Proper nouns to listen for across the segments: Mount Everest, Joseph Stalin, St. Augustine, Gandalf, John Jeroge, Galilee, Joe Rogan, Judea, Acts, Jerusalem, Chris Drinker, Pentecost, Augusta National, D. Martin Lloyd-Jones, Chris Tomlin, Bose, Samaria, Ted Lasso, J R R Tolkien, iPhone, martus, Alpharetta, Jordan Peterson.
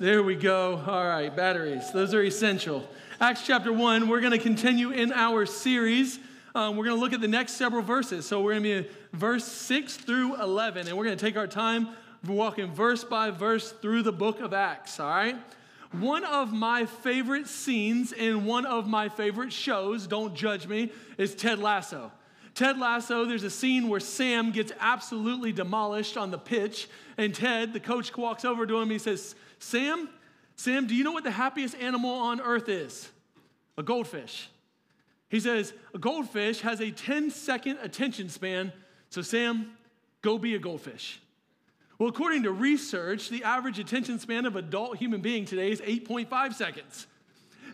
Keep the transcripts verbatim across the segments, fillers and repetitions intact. There we go. All right, batteries. Those are essential. Acts chapter one, we're going to continue in our series. Um, we're going to look at the next several verses. So we're going to be in verse six through eleven, and we're going to take our time walking verse by verse through the book of Acts, all right? One of my favorite scenes in one of my favorite shows, don't judge me, is Ted Lasso. Ted Lasso, there's a scene where Sam gets absolutely demolished on the pitch, and Ted, the coach, walks over to him and he says, Sam, Sam, do you know what the happiest animal on earth is? A goldfish. He says, a goldfish has a ten-second attention span, so Sam, go be a goldfish. Well, according to research, the average attention span of adult human being today is eight point five seconds.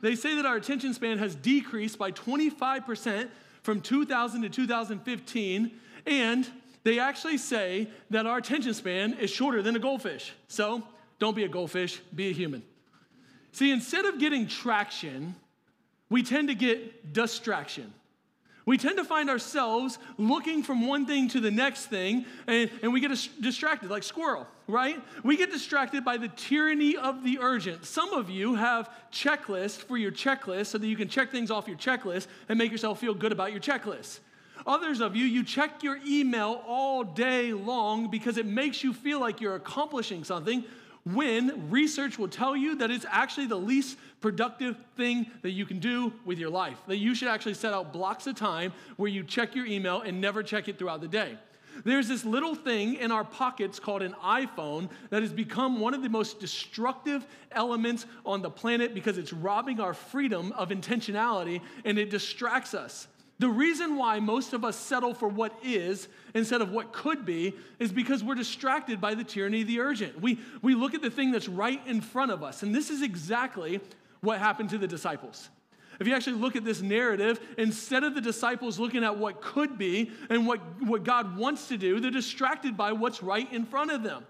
They say that our attention span has decreased by twenty-five percent from two thousand to two thousand fifteen, and they actually say that our attention span is shorter than a goldfish. So, don't be a goldfish, be a human. See, instead of getting traction, we tend to get distraction. We tend to find ourselves looking from one thing to the next thing, and, and we get distracted like squirrel, right? We get distracted by the tyranny of the urgent. Some of you have checklists for your checklist so that you can check things off your checklist and make yourself feel good about your checklist. Others of you, you check your email all day long because it makes you feel like you're accomplishing something, when research will tell you that it's actually the least productive thing that you can do with your life, that you should actually set out blocks of time where you check your email and never check it throughout the day. There's this little thing in our pockets called an iPhone that has become one of the most destructive elements on the planet because it's robbing our freedom of intentionality and it distracts us. The reason why most of us settle for what is instead of what could be is because we're distracted by the tyranny of the urgent. We, we look at the thing that's right in front of us, and this is exactly what happened to the disciples. If you actually look at this narrative, instead of the disciples looking at what could be and what, what God wants to do, they're distracted by what's right in front of them.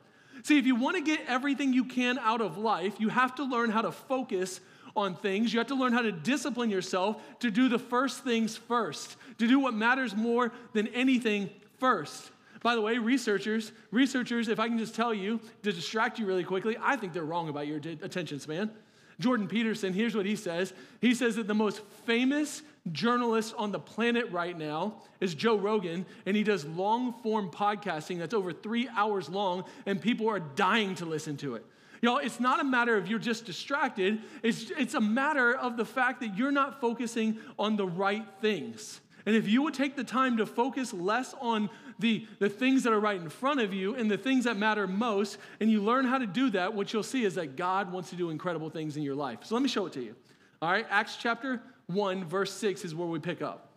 See, if you want to get everything you can out of life, you have to learn how to focus on things. You have to learn how to discipline yourself to do the first things first, to do what matters more than anything first. By the way, researchers, researchers, if I can just tell you, to distract you really quickly, I think they're wrong about your attention span. Jordan Peterson, here's what he says. He says that the most famous journalist on the planet right now is Joe Rogan, and he does long-form podcasting that's over three hours long, and people are dying to listen to it. Y'all, it's not a matter of you're just distracted. It's, it's a matter of the fact that you're not focusing on the right things. And if you would take the time to focus less on the, the things that are right in front of you and the things that matter most, and you learn how to do that, what you'll see is that God wants to do incredible things in your life. So let me show it to you. All right, Acts chapter one, verse six is where we pick up.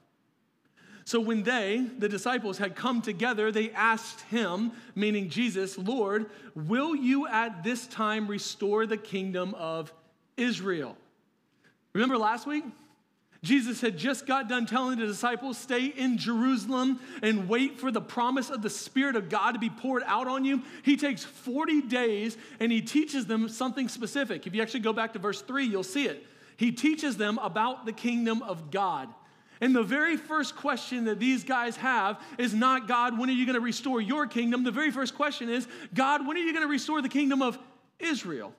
So when they, the disciples, had come together, they asked him, meaning Jesus, Lord, will you at this time restore the kingdom of Israel? Remember last week? Jesus had just got done telling the disciples, stay in Jerusalem and wait for the promise of the Spirit of God to be poured out on you. He takes forty days and he teaches them something specific. If you actually go back to verse three, you'll see it. He teaches them about the kingdom of God. And the very first question that these guys have is not, God, when are you going to restore your kingdom? The very first question is, God, when are you going to restore the kingdom of Israel?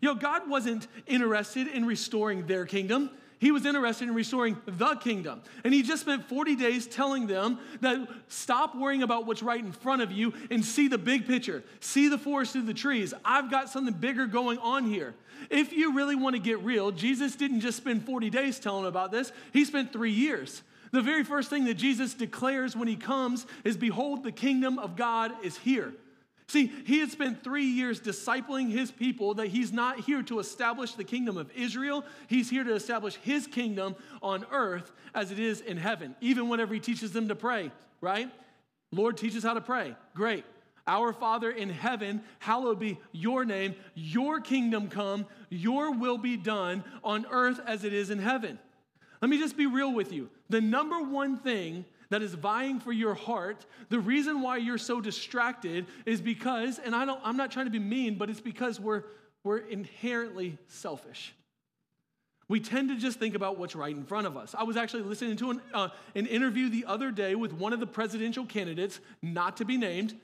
You know, God wasn't interested in restoring their kingdom. He was interested in restoring the kingdom. And he just spent forty days telling them that stop worrying about what's right in front of you and see the big picture. See the forest through the trees. I've got something bigger going on here. If you really want to get real, Jesus didn't just spend forty days telling about this. He spent three years. The very first thing that Jesus declares when he comes is, behold, the kingdom of God is here. See, he had spent three years discipling his people that he's not here to establish the kingdom of Israel. He's here to establish his kingdom on earth as it is in heaven, even whenever he teaches them to pray, right? Lord teaches how to pray. Great. Our Father in heaven, hallowed be your name. Your kingdom come. Your will be done on earth as it is in heaven. Let me just be real with you. The number one thing that is vying for your heart, the reason why you're so distracted is because, and I don't, I'm not trying to be mean, but it's because we're, we're inherently selfish. We tend to just think about what's right in front of us. I was actually listening to an, uh, an interview the other day with one of the presidential candidates, not to be named,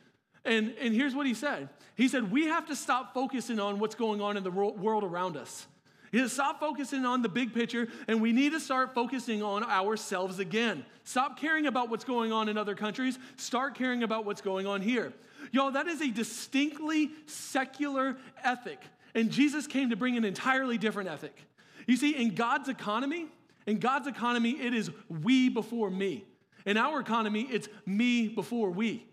And, and here's what he said. He said, we have to stop focusing on what's going on in the world around us. He said, stop focusing on the big picture, and we need to start focusing on ourselves again. Stop caring about what's going on in other countries. Start caring about what's going on here. Y'all, that is a distinctly secular ethic, and Jesus came to bring an entirely different ethic. You see, in God's economy, in God's economy, it is we before me. In our economy, it's me before we.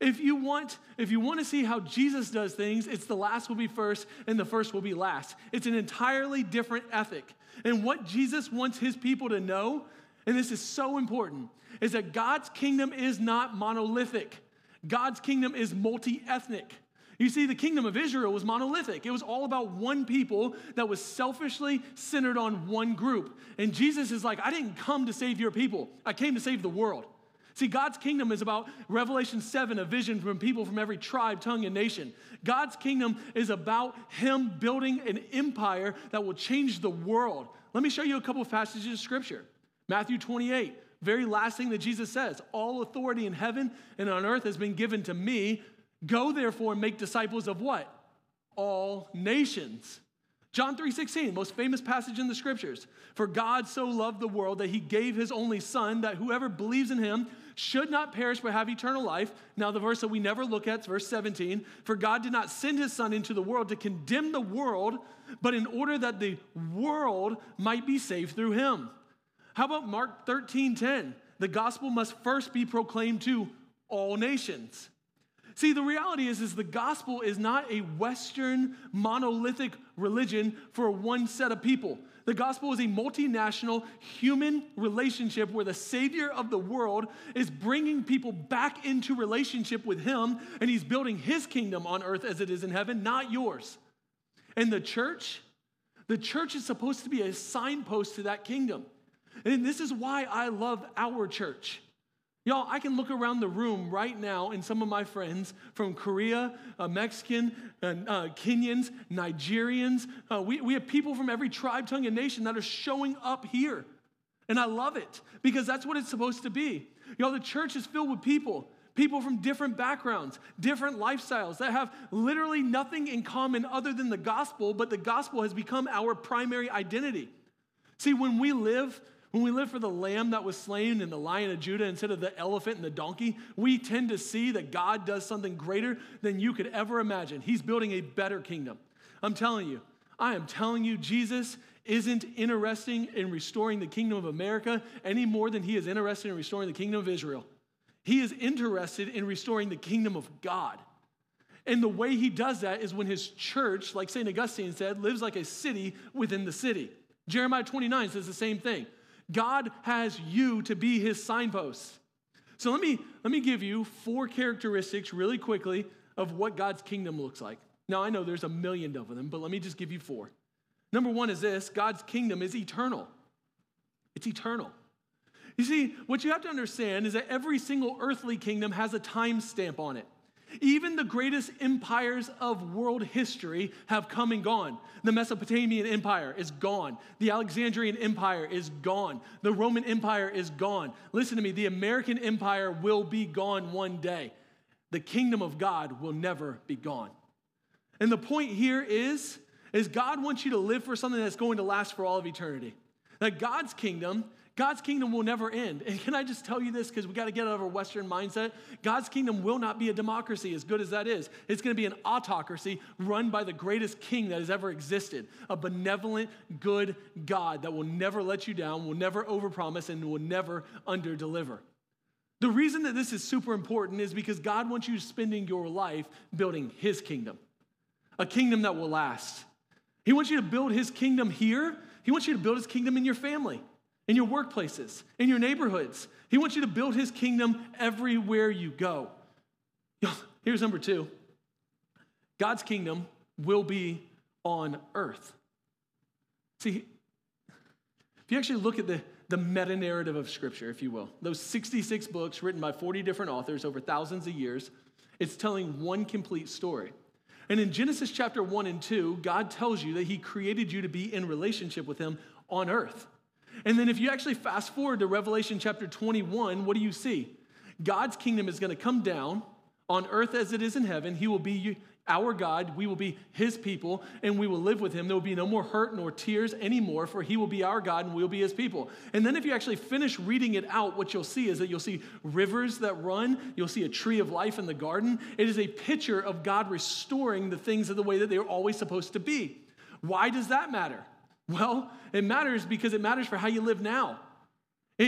If you want, if you want to see how Jesus does things, it's the last will be first and the first will be last. It's an entirely different ethic. And what Jesus wants his people to know, and this is so important, is that God's kingdom is not monolithic. God's kingdom is multi-ethnic. You see, the kingdom of Israel was monolithic. It was all about one people that was selfishly centered on one group. And Jesus is like, I didn't come to save your people. I came to save the world. See, God's kingdom is about Revelation seven, a vision from people from every tribe, tongue, and nation. God's kingdom is about him building an empire that will change the world. Let me show you a couple of passages of scripture. Matthew twenty-eight, very last thing that Jesus says, all authority in heaven and on earth has been given to me. Go, therefore, and make disciples of what? All nations. John three sixteen, most famous passage in the scriptures. For God so loved the world that he gave his only son, that whoever believes in him should not perish but have eternal life. Now the verse that we never look at is verse seventeen. For God did not send his son into the world to condemn the world, but in order that the world might be saved through him. How about Mark thirteen ten? The gospel must first be proclaimed to all nations. See, the reality is, is the gospel is not a Western monolithic religion for one set of people. The gospel is a multinational human relationship where the Savior of the world is bringing people back into relationship with him, and he's building his kingdom on earth as it is in heaven, not yours. And the church, the church is supposed to be a signpost to that kingdom. And this is why I love our church. Y'all, I can look around the room right now and some of my friends from Korea, uh, Mexican, uh, uh, Kenyans, Nigerians. Uh, we, we have people from every tribe, tongue, and nation that are showing up here. And I love it because that's what it's supposed to be. Y'all, the church is filled with people, people from different backgrounds, different lifestyles that have literally nothing in common other than the gospel, but the gospel has become our primary identity. See, when we live When we live for the lamb that was slain and the lion of Judah instead of the elephant and the donkey, we tend to see that God does something greater than you could ever imagine. He's building a better kingdom. I'm telling you, I am telling you, Jesus isn't interested in restoring the kingdom of America any more than he is interested in restoring the kingdom of Israel. He is interested in restoring the kingdom of God. And the way he does that is when his church, like Saint Augustine said, lives like a city within the city. Jeremiah twenty-nine says the same thing. God has you to be his signposts. So let me, let me give you four characteristics really quickly of what God's kingdom looks like. Now, I know there's a million of them, but let me just give you four. Number one is this: God's kingdom is eternal. It's eternal. You see, what you have to understand is that every single earthly kingdom has a time stamp on it. Even the greatest empires of world history have come and gone. The Mesopotamian Empire is gone. The Alexandrian Empire is gone. The Roman Empire is gone. Listen to me, the American Empire will be gone one day. The kingdom of God will never be gone. And the point here is, is God wants you to live for something that's going to last for all of eternity. That God's kingdom God's kingdom will never end. And can I just tell you this, because we got to get out of our Western mindset? God's kingdom will not be a democracy, as good as that is. It's going to be an autocracy run by the greatest king that has ever existed, a benevolent, good God that will never let you down, will never overpromise, and will never underdeliver. The reason that this is super important is because God wants you spending your life building his kingdom, a kingdom that will last. He wants you to build his kingdom here. He wants you to build his kingdom in your family, in your workplaces, in your neighborhoods. He wants you to build his kingdom everywhere you go. Here's number two. God's kingdom will be on earth. See, if you actually look at the, the meta-narrative of Scripture, if you will, those sixty-six books written by forty different authors over thousands of years, it's telling one complete story. And in Genesis chapter one and two, God tells you that he created you to be in relationship with him on earth. And then if you actually fast forward to Revelation chapter twenty-one, what do you see? God's kingdom is going to come down on earth as it is in heaven. He will be our God. We will be his people, and we will live with him. There will be no more hurt nor tears anymore, for he will be our God, and we will be his people. And then if you actually finish reading it out, what you'll see is that you'll see rivers that run. You'll see a tree of life in the garden. It is a picture of God restoring the things of the way that they were always supposed to be. Why does that matter? Well, it matters because it matters for how you live now.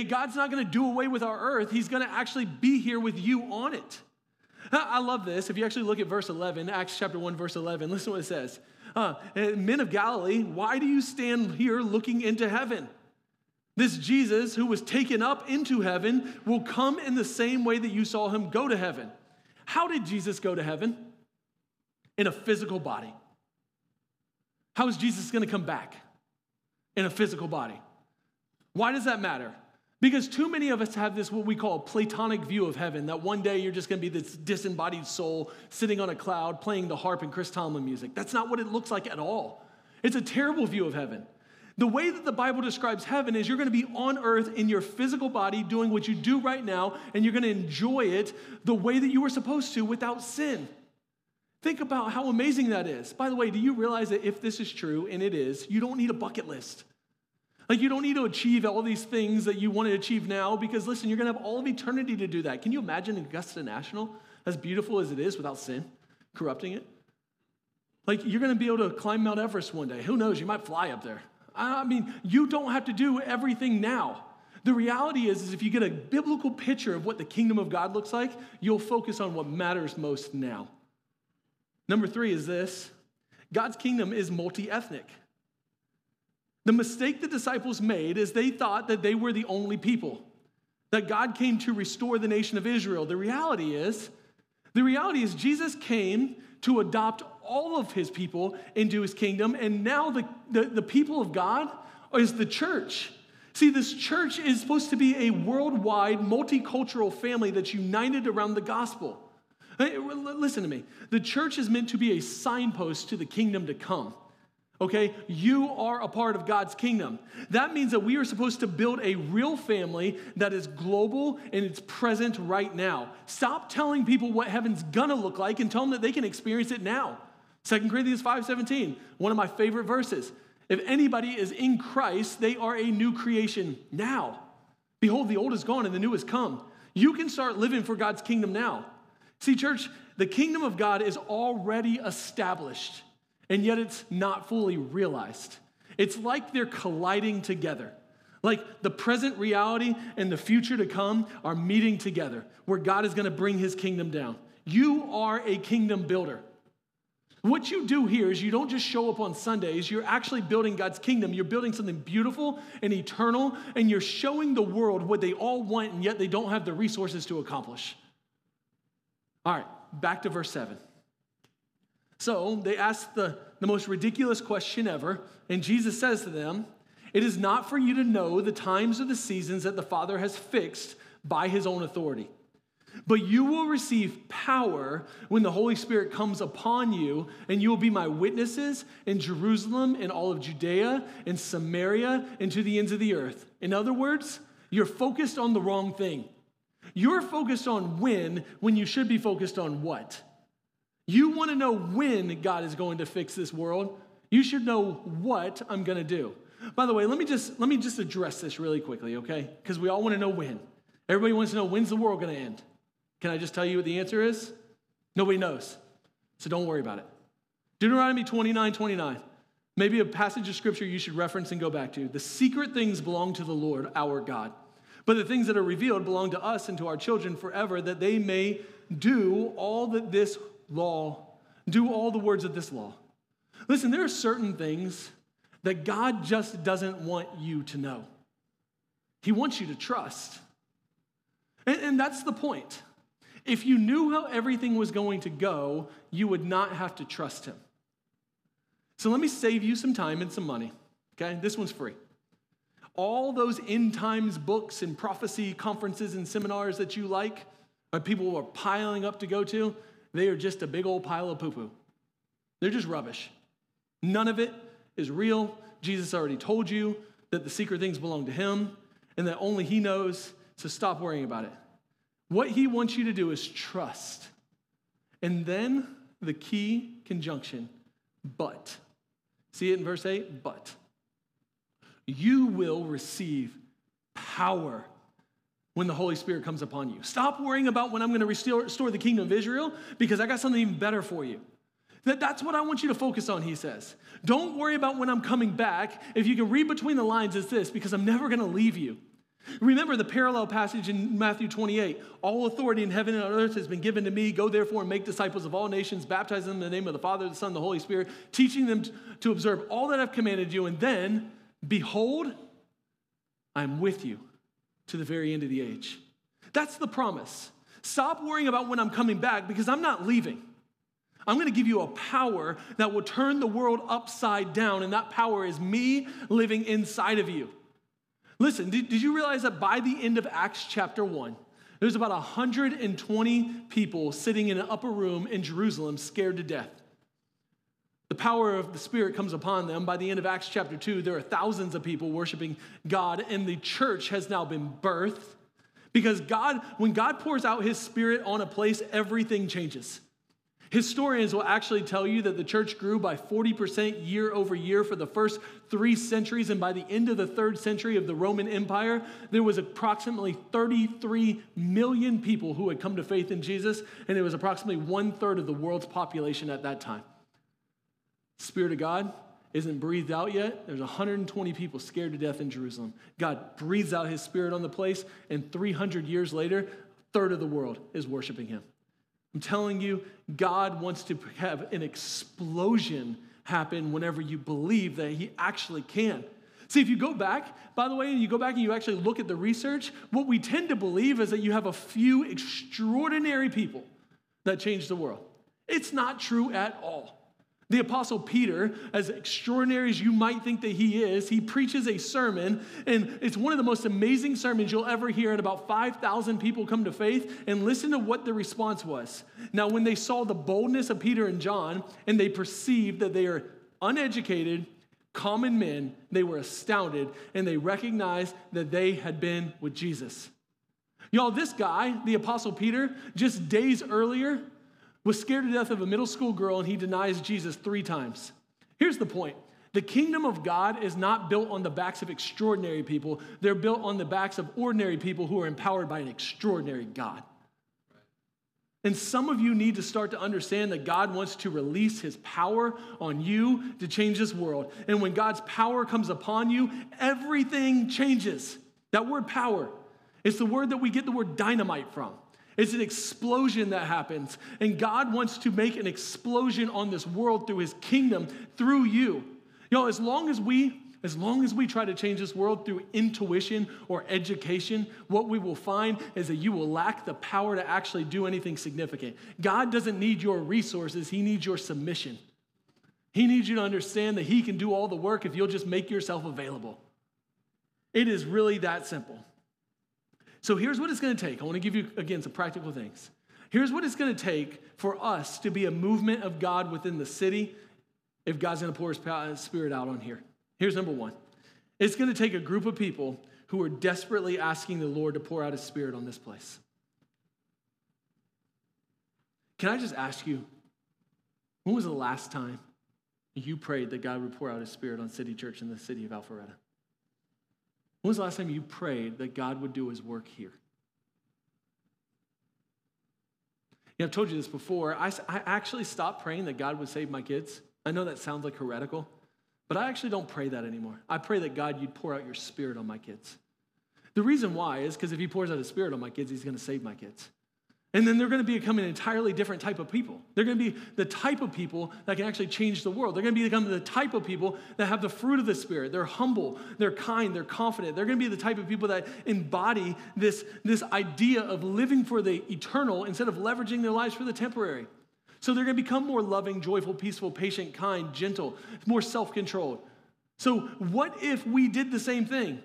God's not going to do away with our earth. He's going to actually be here with you on it. I love this. If you actually look at verse eleven, Acts chapter one, verse eleven, listen to what it says. Uh, Men of Galilee, why do you stand here looking into heaven? This Jesus who was taken up into heaven will come in the same way that you saw him go to heaven. How did Jesus go to heaven? In a physical body. How is Jesus going to come back? In a physical body. Why does that matter? Because too many of us have this, what we call a Platonic view of heaven, that one day you're just going to be this disembodied soul sitting on a cloud playing the harp and Chris Tomlin music. That's not what it looks like at all. It's a terrible view of heaven. The way that the Bible describes heaven is you're going to be on earth in your physical body doing what you do right now, and you're going to enjoy it the way that you were supposed to without sin. Think about how amazing that is. By the way, do you realize that if this is true, and it is, you don't need a bucket list? Like, you don't need to achieve all these things that you want to achieve now because, listen, you're going to have all of eternity to do that. Can you imagine Augusta National, as beautiful as it is, without sin corrupting it? Like, you're going to be able to climb Mount Everest one day. Who knows? You might fly up there. I mean, you don't have to do everything now. The reality is, is if you get a biblical picture of what the kingdom of God looks like, you'll focus on what matters most now. Number three is this. God's kingdom is multi-ethnic. The mistake the disciples made is they thought that they were the only people, that God came to restore the nation of Israel. The reality is, the reality is Jesus came to adopt all of his people into his kingdom, and now the, the, the people of God is the church. See, this church is supposed to be a worldwide, multicultural family that's united around the gospel. Hey, listen to me. The church is meant to be a signpost to the kingdom to come. Okay, you are a part of God's kingdom. That means that we are supposed to build a real family that is global and it's present right now. Stop telling people what heaven's gonna look like and tell them that they can experience it now. Second Corinthians five seventeen, one of my favorite verses. If anybody is in Christ, they are a new creation now. Behold, the old is gone and the new has come. You can start living for God's kingdom now. See, church, the kingdom of God is already established. And yet it's not fully realized. It's like they're colliding together. Like the present reality and the future to come are meeting together, where God is going to bring his kingdom down. You are a kingdom builder. What you do here is you don't just show up on Sundays. You're actually building God's kingdom. You're building something beautiful and eternal, and you're showing the world what they all want, and yet they don't have the resources to accomplish. All right, back to verse seven. So they asked the, the most ridiculous question ever, and Jesus says to them, "It is not for you to know the times or the seasons that the Father has fixed by his own authority, but you will receive power when the Holy Spirit comes upon you, and you will be my witnesses in Jerusalem and all of Judea and Samaria and to the ends of the earth." In other words, you're focused on the wrong thing. You're focused on when, when you should be focused on what? You want to know when God is going to fix this world. You should know what I'm going to do. By the way, let me just let me just address this really quickly, okay? Because we all want to know when. Everybody wants to know, when's the world going to end? Can I just tell you what the answer is? Nobody knows. So don't worry about it. Deuteronomy twenty-nine twenty-nine, maybe a passage of scripture you should reference and go back to. "The secret things belong to the Lord, our God, but the things that are revealed belong to us and to our children forever, that they may do all that this law, do all the words of this law." Listen, there are certain things that God just doesn't want you to know. He wants you to trust. And, and that's the point. If you knew how everything was going to go, you would not have to trust him. So let me save you some time and some money, okay? This one's free. All those end times books and prophecy conferences and seminars that you like, or people are piling up to go to, they are just a big old pile of poo-poo. They're just rubbish. None of it is real. Jesus already told you that the secret things belong to him and that only he knows, so stop worrying about it. What he wants you to do is trust. And then the key conjunction, but. See it in verse eight? But. You will receive power when the Holy Spirit comes upon you. Stop worrying about when I'm going to restore, restore the kingdom of Israel, because I got something even better for you. That, that's what I want you to focus on, he says. Don't worry about when I'm coming back. If you can read between the lines, it's this, because I'm never going to leave you. Remember the parallel passage in Matthew twenty-eight. All authority in heaven and on earth has been given to me. Go therefore and make disciples of all nations, baptizing them in the name of the Father, the Son, and the Holy Spirit, teaching them to observe all that I've commanded you. And then, behold, I'm with you to the very end of the age. That's the promise. Stop worrying about when I'm coming back, because I'm not leaving. I'm going to give you a power that will turn the world upside down, and that power is me living inside of you. Listen, did, did you realize that by the end of Acts chapter one, there's about one hundred twenty people sitting in an upper room in Jerusalem scared to death? The power of the Spirit comes upon them. By the end of Acts chapter two, there are thousands of people worshiping God, and the church has now been birthed, because God, when God pours out his Spirit on a place, everything changes. Historians will actually tell you that the church grew by forty percent year over year for the first three centuries, and by the end of the third century of the Roman Empire, there was approximately thirty-three million people who had come to faith in Jesus, and it was approximately one-third of the world's population at that time. The Spirit of God isn't breathed out yet. There's one hundred twenty people scared to death in Jerusalem. God breathes out his Spirit on the place, and three hundred years later, a third of the world is worshiping him. I'm telling you, God wants to have an explosion happen whenever you believe that he actually can. See, if you go back, by the way, and you go back and you actually look at the research, what we tend to believe is that you have a few extraordinary people that change the world. It's not true at all. The Apostle Peter, as extraordinary as you might think that he is, he preaches a sermon, and it's one of the most amazing sermons you'll ever hear, and about five thousand people come to faith, and listen to what the response was. Now, when they saw the boldness of Peter and John, and they perceived that they are uneducated, common men, they were astounded, and they recognized that they had been with Jesus. Y'all, this guy, the Apostle Peter, just days earlier, was scared to death of a middle school girl, and he denies Jesus three times. Here's the point. The kingdom of God is not built on the backs of extraordinary people. They're built on the backs of ordinary people who are empowered by an extraordinary God. And some of you need to start to understand that God wants to release his power on you to change this world. And when God's power comes upon you, everything changes. That word power is the word that we get the word dynamite from. It's an explosion that happens, and God wants to make an explosion on this world through his kingdom, through you. You know, as long as we, as long as we try to change this world through intuition or education, what we will find is that you will lack the power to actually do anything significant. God doesn't need your resources. He needs your submission. He needs you to understand that he can do all the work if you'll just make yourself available. It is really that simple. So here's what it's going to take. I want to give you, again, some practical things. Here's what it's going to take for us to be a movement of God within the city if God's going to pour his Spirit out on here. Here's number one. It's going to take a group of people who are desperately asking the Lord to pour out his Spirit on this place. Can I just ask you, when was the last time you prayed that God would pour out his Spirit on City Church in the city of Alpharetta? When was the last time you prayed that God would do his work here? You know, I've told you this before. I, I actually stopped praying that God would save my kids. I know that sounds like heretical, but I actually don't pray that anymore. I pray that, God, you'd pour out your Spirit on my kids. The reason why is because if he pours out his Spirit on my kids, he's going to save my kids. And then they're going to become an entirely different type of people. They're going to be the type of people that can actually change the world. They're going to become the type of people that have the fruit of the Spirit. They're humble. They're kind. They're confident. They're going to be the type of people that embody this, this idea of living for the eternal instead of leveraging their lives for the temporary. So they're going to become more loving, joyful, peaceful, patient, kind, gentle, more self-controlled. So what if we did the same thing?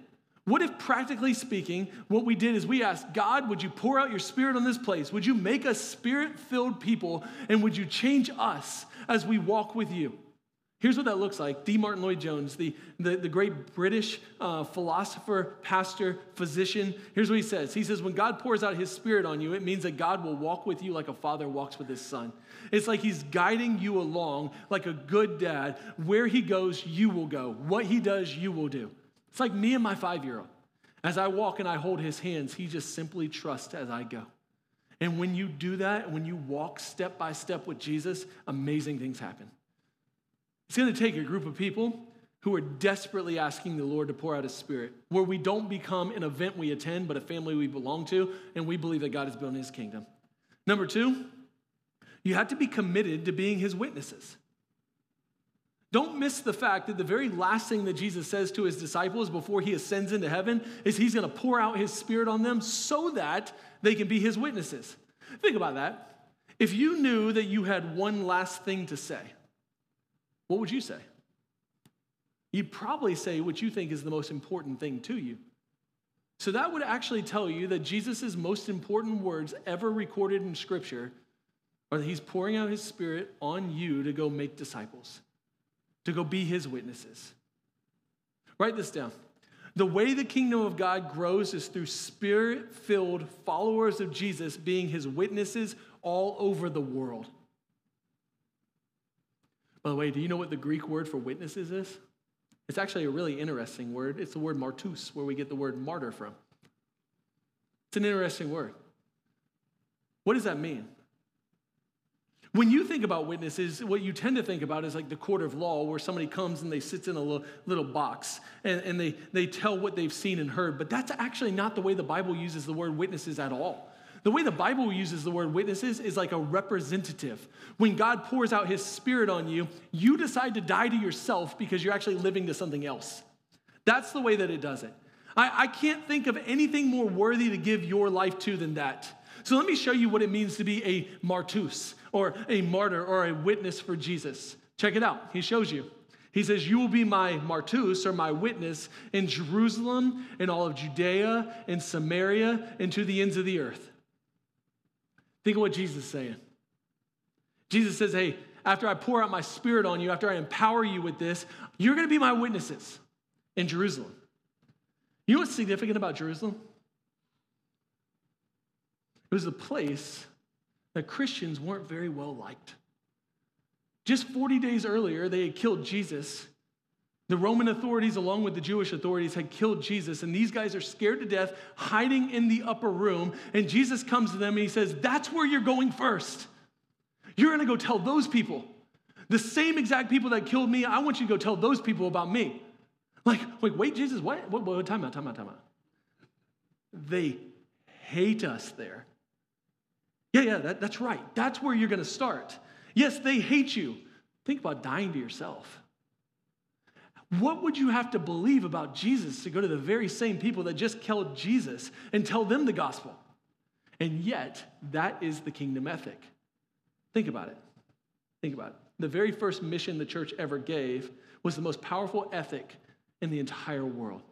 What if, practically speaking, what we did is we asked, God, would you pour out your Spirit on this place? Would you make us Spirit-filled people, and would you change us as we walk with you? Here's what that looks like. D. Martin Lloyd-Jones, the, the, the great British uh, philosopher, pastor, physician, here's what he says. He says, when God pours out his spirit on you, it means that God will walk with you like a father walks with his son. It's like he's guiding you along like a good dad. Where he goes, you will go. What he does, you will do. It's like me and my five-year-old. As I walk and I hold his hands, he just simply trusts as I go. And when you do that, when you walk step by step with Jesus, amazing things happen. It's going to take a group of people who are desperately asking the Lord to pour out his spirit, where we don't become an event we attend, but a family we belong to, and we believe that God is building his kingdom. Number two, you have to be committed to being his witnesses. Don't miss the fact that the very last thing that Jesus says to his disciples before he ascends into heaven is he's going to pour out his spirit on them so that they can be his witnesses. Think about that. If you knew that you had one last thing to say, what would you say? You'd probably say what you think is the most important thing to you. So that would actually tell you that Jesus' most important words ever recorded in Scripture are that he's pouring out his spirit on you to go make disciples, to go be his witnesses. Write this down. The way the kingdom of God grows is through spirit-filled followers of Jesus being his witnesses all over the world. By the way, do you know what the Greek word for witnesses is? It's actually a really interesting word. It's the word martus, where we get the word martyr from. It's an interesting word. What does that mean? When you think about witnesses, what you tend to think about is like the court of law, where somebody comes and they sits in a little, little box and, and they, they tell what they've seen and heard. But that's actually not the way the Bible uses the word witnesses at all. The way the Bible uses the word witnesses is like a representative. When God pours out his spirit on you, you decide to die to yourself because you're actually living to something else. That's the way that it does it. I, I can't think of anything more worthy to give your life to than that. So let me show you what it means to be a martus or a martyr or a witness for Jesus. Check it out. He shows you. He says, you will be my martus, or my witness, in Jerusalem, in all of Judea, in Samaria, and to the ends of the earth. Think of what Jesus is saying. Jesus says, hey, after I pour out my spirit on you, after I empower you with this, you're going to be my witnesses in Jerusalem. You know what's significant about Jerusalem? It was a place that Christians weren't very well liked. Just forty days earlier, they had killed Jesus. The Roman authorities, along with the Jewish authorities, had killed Jesus, and these guys are scared to death, hiding in the upper room, and Jesus comes to them, and he says, that's where you're going first. You're going to go tell those people, the same exact people that killed me, I want you to go tell those people about me. Like, wait, wait, Jesus, what? What, what time out, time out, time out. They hate us there. Yeah, yeah, that, that's right. That's where you're going to start. Yes, they hate you. Think about dying to yourself. What would you have to believe about Jesus to go to the very same people that just killed Jesus and tell them the gospel? And yet, that is the kingdom ethic. Think about it. Think about it. The very first mission the church ever gave was the most powerful ethic in the entire world.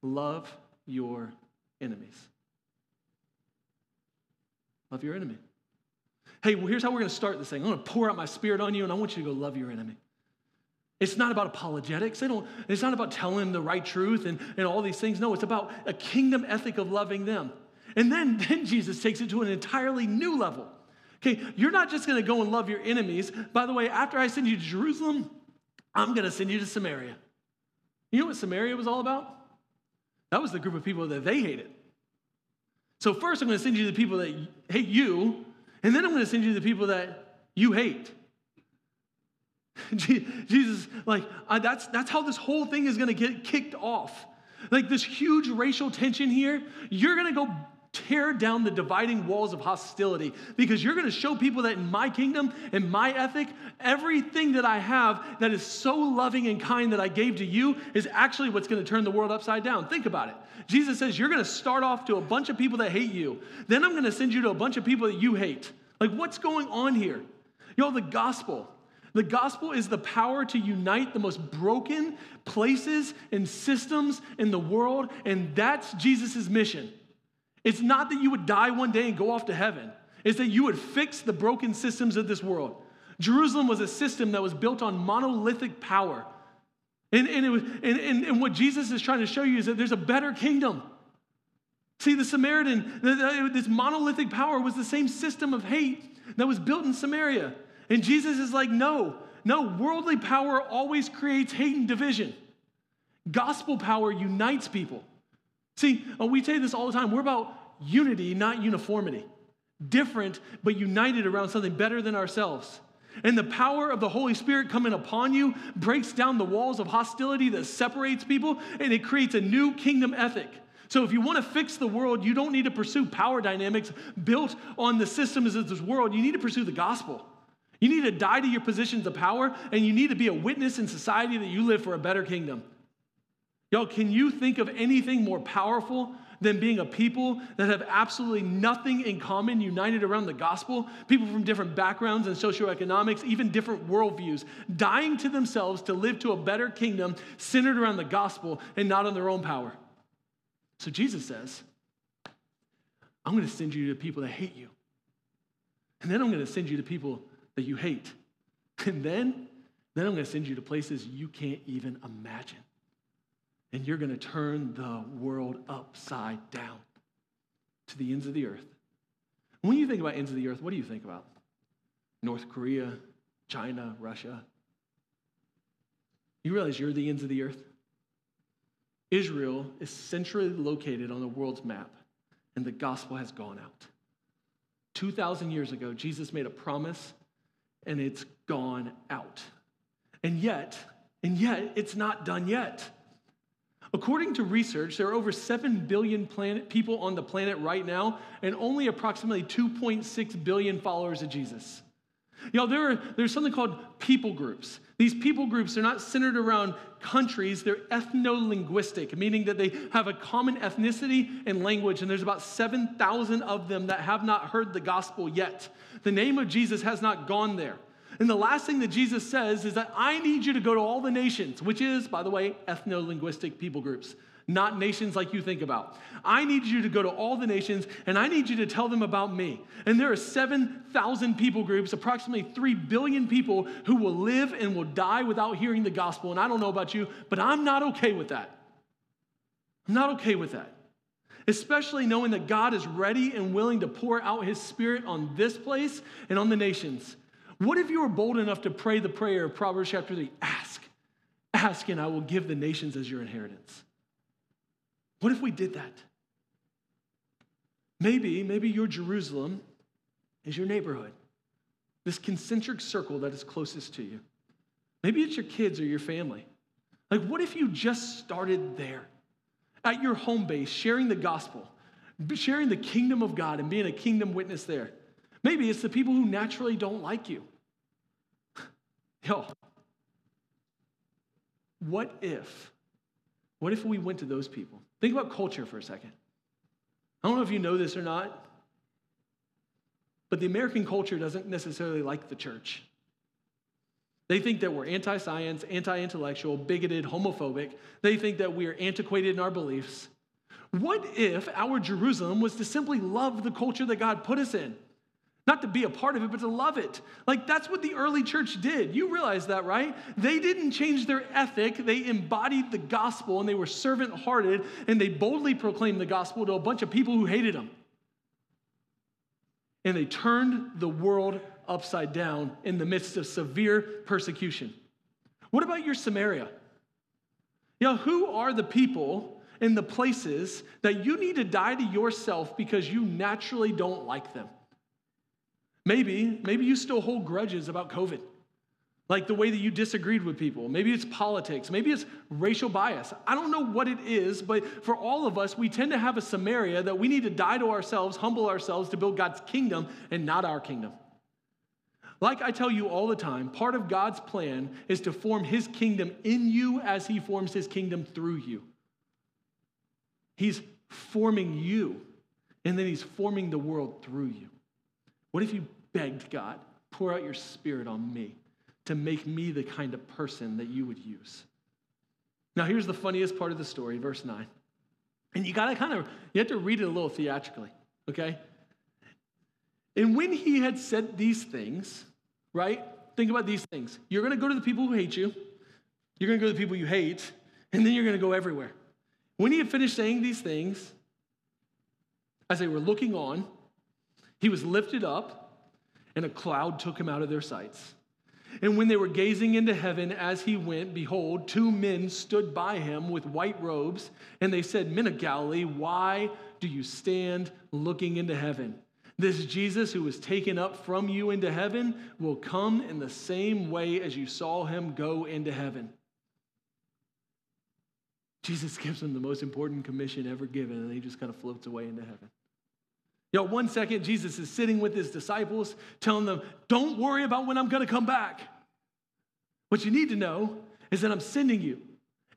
Love your enemies. Love your enemy. Hey, well, here's how we're going to start this thing. I'm going to pour out my spirit on you, and I want you to go love your enemy. It's not about apologetics. They don't, it's not about telling the right truth and, and all these things. No, it's about a kingdom ethic of loving them. And then, then Jesus takes it to an entirely new level. Okay, you're not just going to go and love your enemies. By the way, after I send you to Jerusalem, I'm going to send you to Samaria. You know what Samaria was all about? That was the group of people that they hated. So first I'm going to send you to the people that hate you, and then I'm going to send you to the people that you hate. Jesus, like, uh, that's, that's how this whole thing is going to get kicked off. Like this huge racial tension here, you're going to go tear down the dividing walls of hostility because you're going to show people that in my kingdom and my ethic, everything that I have that is so loving and kind that I gave to you is actually what's going to turn the world upside down. Think about it. Jesus says, you're going to start off to a bunch of people that hate you. Then I'm going to send you to a bunch of people that you hate. Like, what's going on here? Yo, the gospel. The gospel is the power to unite the most broken places and systems in the world, and that's Jesus' mission. It's not that you would die one day and go off to heaven. It's that you would fix the broken systems of this world. Jerusalem was a system that was built on monolithic power. And, and, it was, and, and, and what Jesus is trying to show you is that there's a better kingdom. See, the Samaritan, the, the, this monolithic power was the same system of hate that was built in Samaria. And Jesus is like, no, no, worldly power always creates hate and division. Gospel power unites people. See, we say this all the time. We're about unity, not uniformity. Different, but united around something better than ourselves. And the power of the Holy Spirit coming upon you breaks down the walls of hostility that separates people, and it creates a new kingdom ethic. So if you want to fix the world, you don't need to pursue power dynamics built on the systems of this world. You need to pursue the gospel. You need to die to your positions of power, and you need to be a witness in society that you live for a better kingdom. Y'all, can you think of anything more powerful than being a people that have absolutely nothing in common, united around the gospel? People from different backgrounds and socioeconomics, even different worldviews, dying to themselves to live to a better kingdom centered around the gospel and not on their own power. So Jesus says, I'm going to send you to people that hate you. And then I'm going to send you to people that you hate. And then, then I'm going to send you to places you can't even imagine. And you're going to turn the world upside down to the ends of the earth. When you think about ends of the earth, what do you think about? North Korea, China, Russia. You realize you're the ends of the earth? Israel is centrally located on the world's map, and the gospel has gone out. two thousand years ago, Jesus made a promise, and it's gone out. And yet, and yet, it's not done yet. According to research, there are over seven billion planet, people on the planet right now, and only approximately two point six billion followers of Jesus. Y'all, you know, there are, there's something called people groups. These people groups are not centered around countries. They're ethno-linguistic, meaning that they have a common ethnicity and language, and there's about seven thousand of them that have not heard the gospel yet. The name of Jesus has not gone there. And the last thing that Jesus says is that I need you to go to all the nations, which is, by the way, ethno-linguistic people groups, not nations like you think about. I need you to go to all the nations, and I need you to tell them about me. And there are seven thousand people groups, approximately three billion people who will live and will die without hearing the gospel. And I don't know about you, but I'm not okay with that. I'm not okay with that. Especially knowing that God is ready and willing to pour out his spirit on this place and on the nations. What if you were bold enough to pray the prayer of Proverbs chapter three? Ask, ask, and I will give the nations as your inheritance. What if we did that? Maybe, maybe your Jerusalem is your neighborhood, this concentric circle that is closest to you. Maybe it's your kids or your family. Like, what if you just started there at your home base, sharing the gospel, sharing the kingdom of God and being a kingdom witness there? Maybe it's the people who naturally don't like you. Yo, what if, what if we went to those people? Think about culture for a second. I don't know if you know this or not, but the American culture doesn't necessarily like the church. They think that we're anti-science, anti-intellectual, bigoted, homophobic. They think that we are antiquated in our beliefs. What if our Jerusalem was to simply love the culture that God put us in? Not to be a part of it, but to love it. Like, that's what the early church did. You realize that, right? They didn't change their ethic. They embodied the gospel, and they were servant-hearted, and they boldly proclaimed the gospel to a bunch of people who hated them. And they turned the world upside down in the midst of severe persecution. What about your Samaria? You know, who are the people and the places that you need to die to yourself because you naturally don't like them? Maybe, maybe you still hold grudges about COVID, like the way that you disagreed with people. Maybe it's politics. Maybe it's racial bias. I don't know what it is, but for all of us, we tend to have a Samaria that we need to die to ourselves, humble ourselves to build God's kingdom and not our kingdom. Like I tell you all the time, part of God's plan is to form his kingdom in you as he forms his kingdom through you. He's forming you, and then he's forming the world through you. What if you begged God, pour out your spirit on me to make me the kind of person that you would use? Now, here's the funniest part of the story, verse nine. And you got to kind of, you have to read it a little theatrically, okay? And when he had said these things, right, think about these things. You're going to go to the people who hate you. You're going to go to the people you hate. And then you're going to go everywhere. When he had finished saying these things, as they were looking on, he was lifted up, and a cloud took him out of their sights. And when they were gazing into heaven as he went, behold, two men stood by him with white robes, and they said, Men of Galilee, why do you stand looking into heaven? This Jesus who was taken up from you into heaven will come in the same way as you saw him go into heaven. Jesus gives them the most important commission ever given, and he just kind of floats away into heaven. You know, one second, Jesus is sitting with his disciples, telling them, don't worry about when I'm going to come back. What you need to know is that I'm sending you,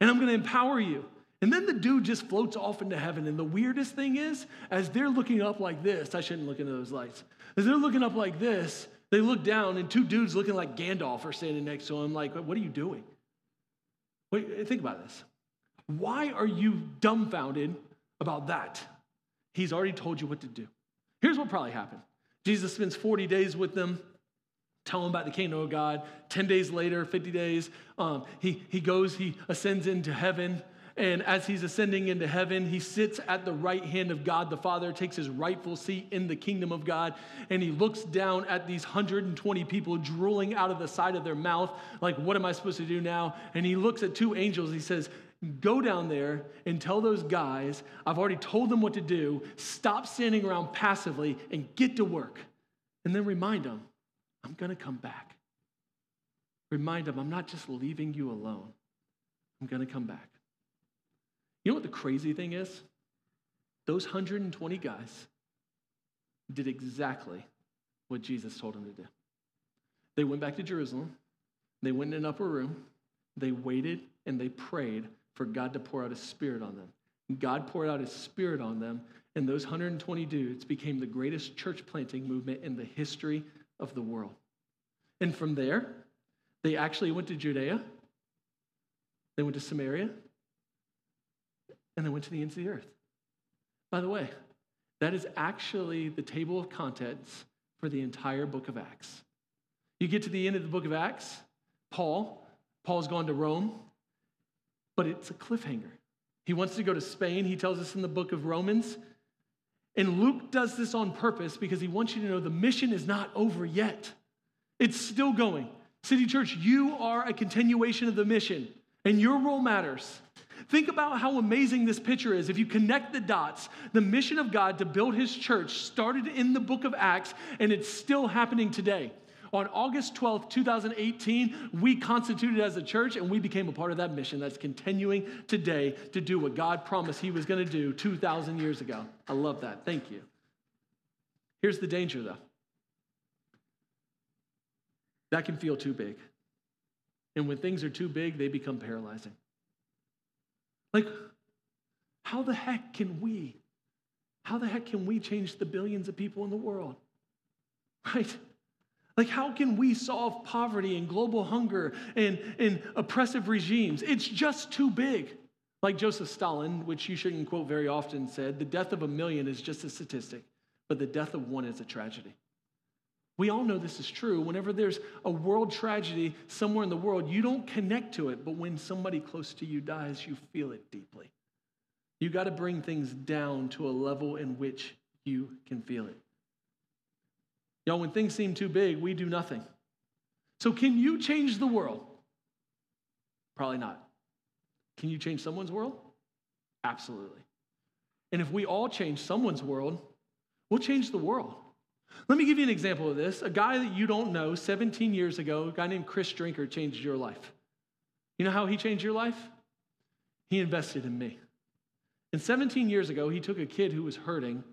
and I'm going to empower you. And then the dude just floats off into heaven. And the weirdest thing is, as they're looking up like this, I shouldn't look into those lights. As they're looking up like this, they look down, and two dudes looking like Gandalf are standing next to him, like, what are you doing? Wait, think about this. Why are you dumbfounded about that? He's already told you what to do. Here's what probably happened. Jesus spends forty days with them, telling them about the kingdom of God. ten days later, fifty days, um, he, he goes, he ascends into heaven. And as he's ascending into heaven, he sits at the right hand of God the Father, takes his rightful seat in the kingdom of God, and he looks down at these one hundred twenty people drooling out of the side of their mouth, like, what am I supposed to do now? And he looks at two angels, he says, go down there and tell those guys, I've already told them what to do, stop standing around passively and get to work. And then remind them, I'm going to come back. Remind them, I'm not just leaving you alone. I'm going to come back. You know what the crazy thing is? Those one hundred twenty guys did exactly what Jesus told them to do. They went back to Jerusalem. They went in an upper room. They waited and they prayed for God to pour out his spirit on them. God poured out his spirit on them, and those one hundred twenty dudes became the greatest church planting movement in the history of the world. And from there, they actually went to Judea, they went to Samaria, and they went to the ends of the earth. By the way, that is actually the table of contents for the entire book of Acts. You get to the end of the book of Acts, Paul, Paul's gone to Rome, but it's a cliffhanger. He wants to go to Spain. He tells us in the book of Romans. And Luke does this on purpose because he wants you to know the mission is not over yet. It's still going. City Church, you are a continuation of the mission, and your role matters. Think about how amazing this picture is. If you connect the dots, the mission of God to build his church started in the book of Acts, and it's still happening today. On August twelfth, two thousand eighteen, we constituted as a church, and we became a part of that mission that's continuing today to do what God promised he was going to do two thousand years ago. I love that. Thank you. Here's the danger, though. That can feel too big. And when things are too big, they become paralyzing. Like, how the heck can we, how the heck can we change the billions of people in the world? Right? Like, how can we solve poverty and global hunger and, and oppressive regimes? It's just too big. Like Joseph Stalin, which you shouldn't quote very often, said, the death of a million is just a statistic, but the death of one is a tragedy. We all know this is true. Whenever there's a world tragedy somewhere in the world, you don't connect to it, but when somebody close to you dies, you feel it deeply. You got to bring things down to a level in which you can feel it. Y'all, when things seem too big, we do nothing. So can you change the world? Probably not. Can you change someone's world? Absolutely. And if we all change someone's world, we'll change the world. Let me give you an example of this. A guy that you don't know, seventeen years ago, a guy named Chris Drinker changed your life. You know how he changed your life? He invested in me. And seventeen years ago, he took a kid who was hurting,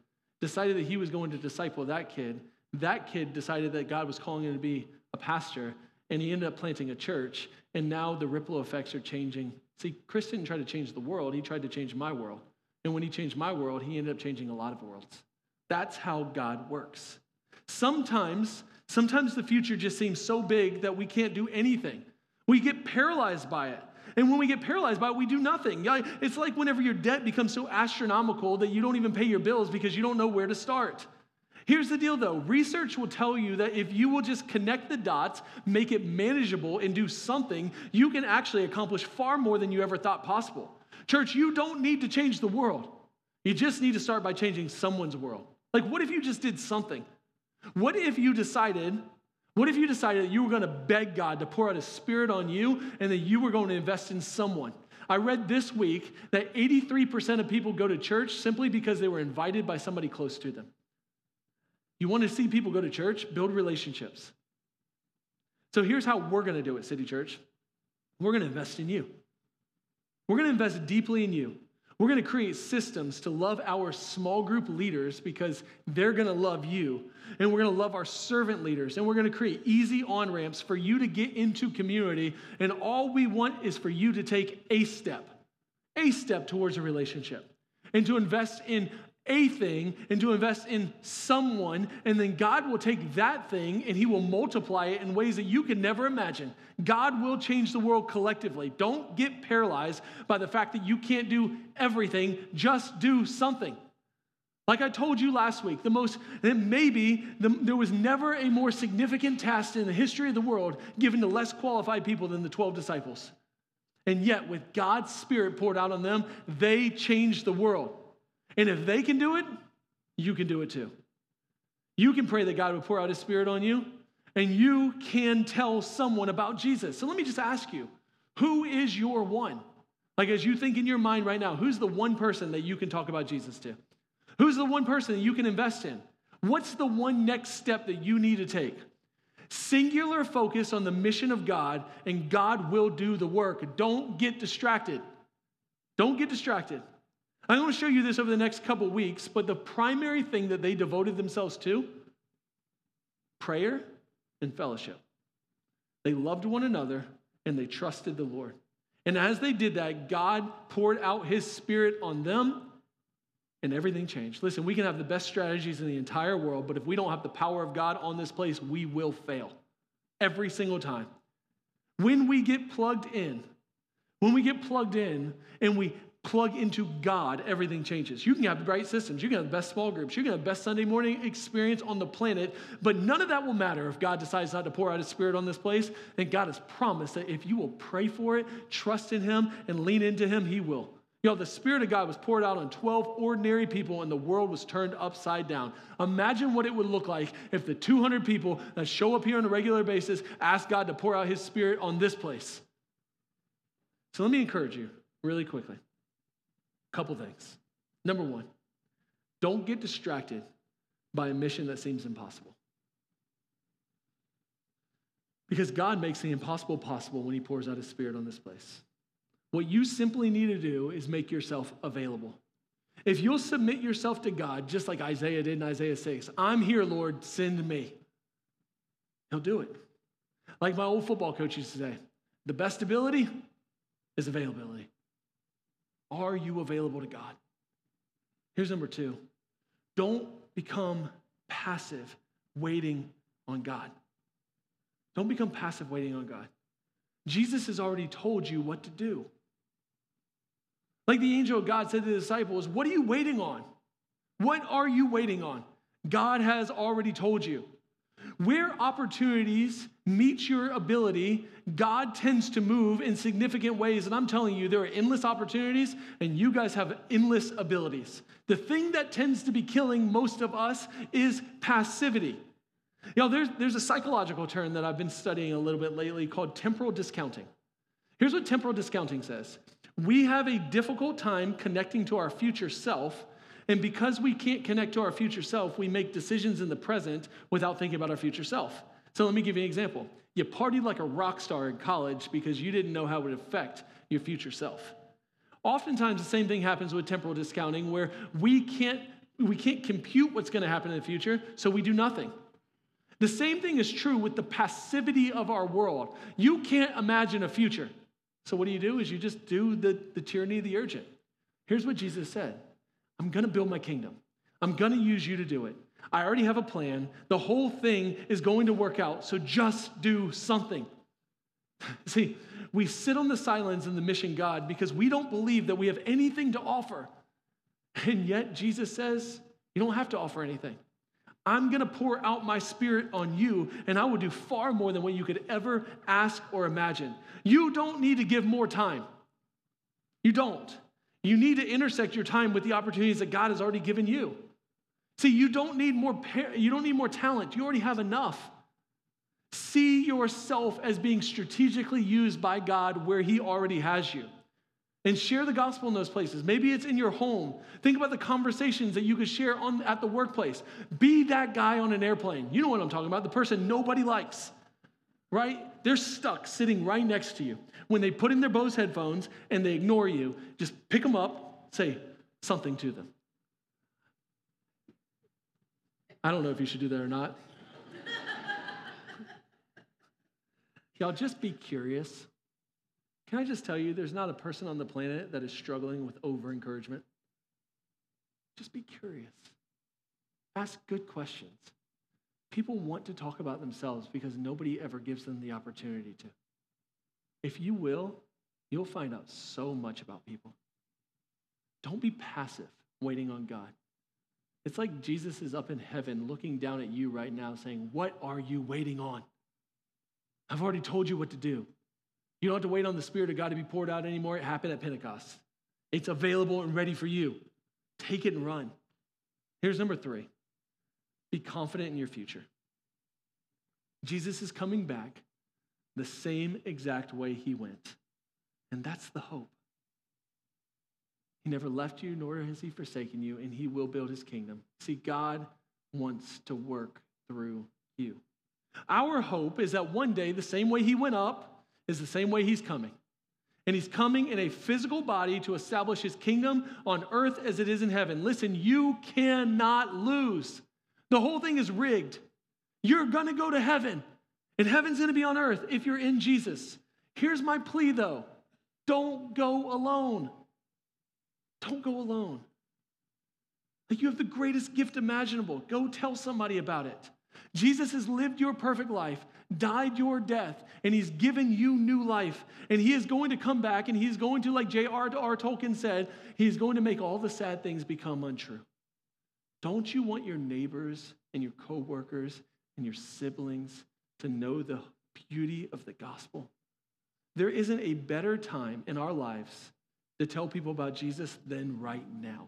decided that he was going to disciple that kid. That kid decided that God was calling him to be a pastor, and he ended up planting a church, and now the ripple effects are changing. See, Chris didn't try to change the world. He tried to change my world. And when he changed my world, he ended up changing a lot of worlds. That's how God works. Sometimes, sometimes the future just seems so big that we can't do anything. We get paralyzed by it. And when we get paralyzed by it, we do nothing. It's like whenever your debt becomes so astronomical that you don't even pay your bills because you don't know where to start. Here's the deal, though. Research will tell you that if you will just connect the dots, make it manageable, and do something, you can actually accomplish far more than you ever thought possible. Church, you don't need to change the world. You just need to start by changing someone's world. Like, what if you just did something? What if you decided, what if you decided that you were going to beg God to pour out His Spirit on you and that you were going to invest in someone? I read this week that eighty-three percent of people go to church simply because they were invited by somebody close to them. You want to see people go to church? Build relationships. So here's how we're going to do it, City Church. We're going to invest in you. We're going to invest deeply in you. We're going to create systems to love our small group leaders because they're going to love you. And we're going to love our servant leaders. And we're going to create easy on-ramps for you to get into community. And all we want is for you to take a step, a step towards a relationship, and to invest in a thing, and to invest in someone, and then God will take that thing and He will multiply it in ways that you can never imagine. God will change the world collectively. Don't get paralyzed by the fact that you can't do everything. Just do something. Like I told you last week, the most, and maybe the, there was never a more significant task in the history of the world given to less qualified people than the twelve disciples. And yet, with God's Spirit poured out on them, they changed the world. And if they can do it, you can do it too. You can pray that God would pour out His Spirit on you, and you can tell someone about Jesus. So let me just ask you, who is your one? Like, as you think in your mind right now, who's the one person that you can talk about Jesus to? Who's the one person that you can invest in? What's the one next step that you need to take? Singular focus on the mission of God, and God will do the work. Don't get distracted. Don't get distracted. I'm going to show you this over the next couple weeks, but the primary thing that they devoted themselves to, prayer and fellowship. They loved one another and they trusted the Lord. And as they did that, God poured out His Spirit on them and everything changed. Listen, we can have the best strategies in the entire world, but if we don't have the power of God on this place, we will fail every single time. When we get plugged in, when we get plugged in and we plug into God, everything changes. You can have the right systems. You can have the best small groups. You can have the best Sunday morning experience on the planet, but none of that will matter if God decides not to pour out His Spirit on this place. And God has promised that if you will pray for it, trust in Him, and lean into Him, He will. You know, the Spirit of God was poured out on twelve ordinary people and the world was turned upside down. Imagine what it would look like if the two hundred people that show up here on a regular basis asked God to pour out His Spirit on this place. So let me encourage you really quickly. Couple things. Number one, don't get distracted by a mission that seems impossible. Because God makes the impossible possible when He pours out His Spirit on this place. What you simply need to do is make yourself available. If you'll submit yourself to God, just like Isaiah did in Isaiah six, I'm here, Lord, send me. He'll do it. Like my old football coach used to say, the best ability is availability. Are you available to God? Here's number two. Don't become passive waiting on God. Don't become passive waiting on God. Jesus has already told you what to do. Like the angel of God said to the disciples, what are you waiting on? What are you waiting on? God has already told you. Where opportunities meet your ability, God tends to move in significant ways. And I'm telling you, there are endless opportunities, and you guys have endless abilities. The thing that tends to be killing most of us is passivity. You know, there's, there's a psychological term that I've been studying a little bit lately called temporal discounting. Here's what temporal discounting says. We have a difficult time connecting to our future self. And because we can't connect to our future self, we make decisions in the present without thinking about our future self. So let me give you an example. You partied like a rock star in college because you didn't know how it would affect your future self. Oftentimes, the same thing happens with temporal discounting where we can't, we can't compute what's going to happen in the future, so we do nothing. The same thing is true with the passivity of our world. You can't imagine a future. So what do you do is you just do the, the tyranny of the urgent. Here's what Jesus said. I'm going to build my kingdom. I'm going to use you to do it. I already have a plan. The whole thing is going to work out, so just do something. See, we sit on the silence in the mission God because we don't believe that we have anything to offer. And yet Jesus says, you don't have to offer anything. I'm going to pour out my spirit on you, and I will do far more than what you could ever ask or imagine. You don't need to give more time. You don't. You need to intersect your time with the opportunities that God has already given you. See, you don't need more, you don't need more talent. You already have enough. See yourself as being strategically used by God where he already has you. And share the gospel in those places. Maybe it's in your home. Think about the conversations that you could share on, at the workplace. Be that guy on an airplane. You know what I'm talking about, the person nobody likes, right? They're stuck sitting right next to you. When they put in their Bose headphones and they ignore you, just pick them up, say something to them. I don't know if you should do that or not. Y'all, just be curious. Can I just tell you, there's not a person on the planet that is struggling with over-encouragement. Just be curious. Ask good questions. People want to talk about themselves because nobody ever gives them the opportunity to. If you will, you'll find out so much about people. Don't be passive, waiting on God. It's like Jesus is up in heaven looking down at you right now saying, what are you waiting on? I've already told you what to do. You don't have to wait on the Spirit of God to be poured out anymore. It happened at Pentecost. It's available and ready for you. Take it and run. Here's number three. Be confident in your future. Jesus is coming back the same exact way he went. And that's the hope. He never left you, nor has he forsaken you, and he will build his kingdom. See, God wants to work through you. Our hope is that one day, the same way he went up, is the same way he's coming. And he's coming in a physical body to establish his kingdom on earth as it is in heaven. Listen, you cannot lose. The whole thing is rigged. You're going to go to heaven, and heaven's going to be on earth if you're in Jesus. Here's my plea, though. Don't go alone. Don't go alone. Like, you have the greatest gift imaginable. Go tell somebody about it. Jesus has lived your perfect life, died your death, and he's given you new life. And he is going to come back, and he's going to, like J R R Tolkien said, he's going to make all the sad things become untrue. Don't you want your neighbors and your coworkers and your siblings to know the beauty of the gospel? There isn't a better time in our lives to tell people about Jesus than right now.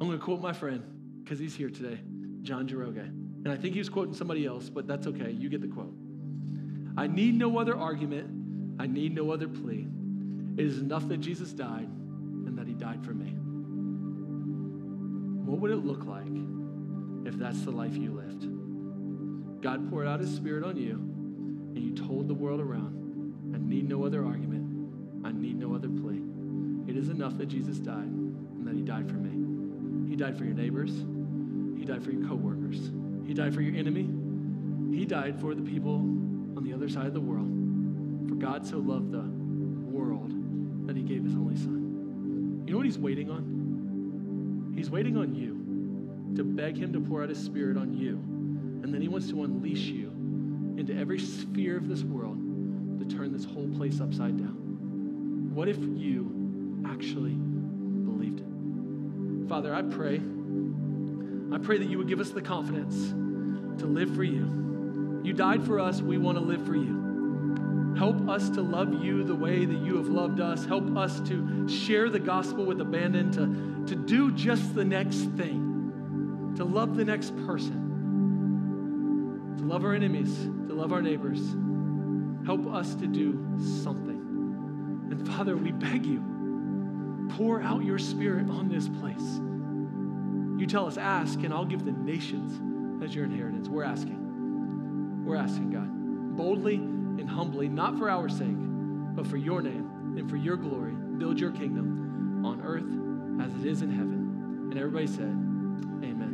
I'm going to quote my friend, because he's here today, John Jeroge. And I think he was quoting somebody else, but that's okay. You get the quote. I need no other argument. I need no other plea. It is enough that Jesus died and that he died for me. What would it look like if that's the life you lived? God poured out his spirit on you, and you told the world around, I need no other argument. I need no other plea. It is enough that Jesus died and that he died for me. He died for your neighbors. He died for your coworkers. He died for your enemy. He died for the people on the other side of the world. For God so loved the world that he gave his only son. You know what he's waiting on? He's waiting on you to beg him to pour out his spirit on you. And then he wants to unleash you into every sphere of this world to turn this whole place upside down. What if you actually believed it? Father, I pray, I pray that you would give us the confidence to live for you. You died for us. We want to live for you. Help us to love you the way that you have loved us. Help us to share the gospel with abandon, to, to do just the next thing, to love the next person, to love our enemies, to love our neighbors. Help us to do something. And Father, we beg you, pour out your spirit on this place. You tell us, ask, and I'll give the nations as your inheritance. We're asking. We're asking, God, boldly and humbly, not for our sake, but for your name and for your glory. Build your kingdom on earth as it is in heaven. And everybody said, amen.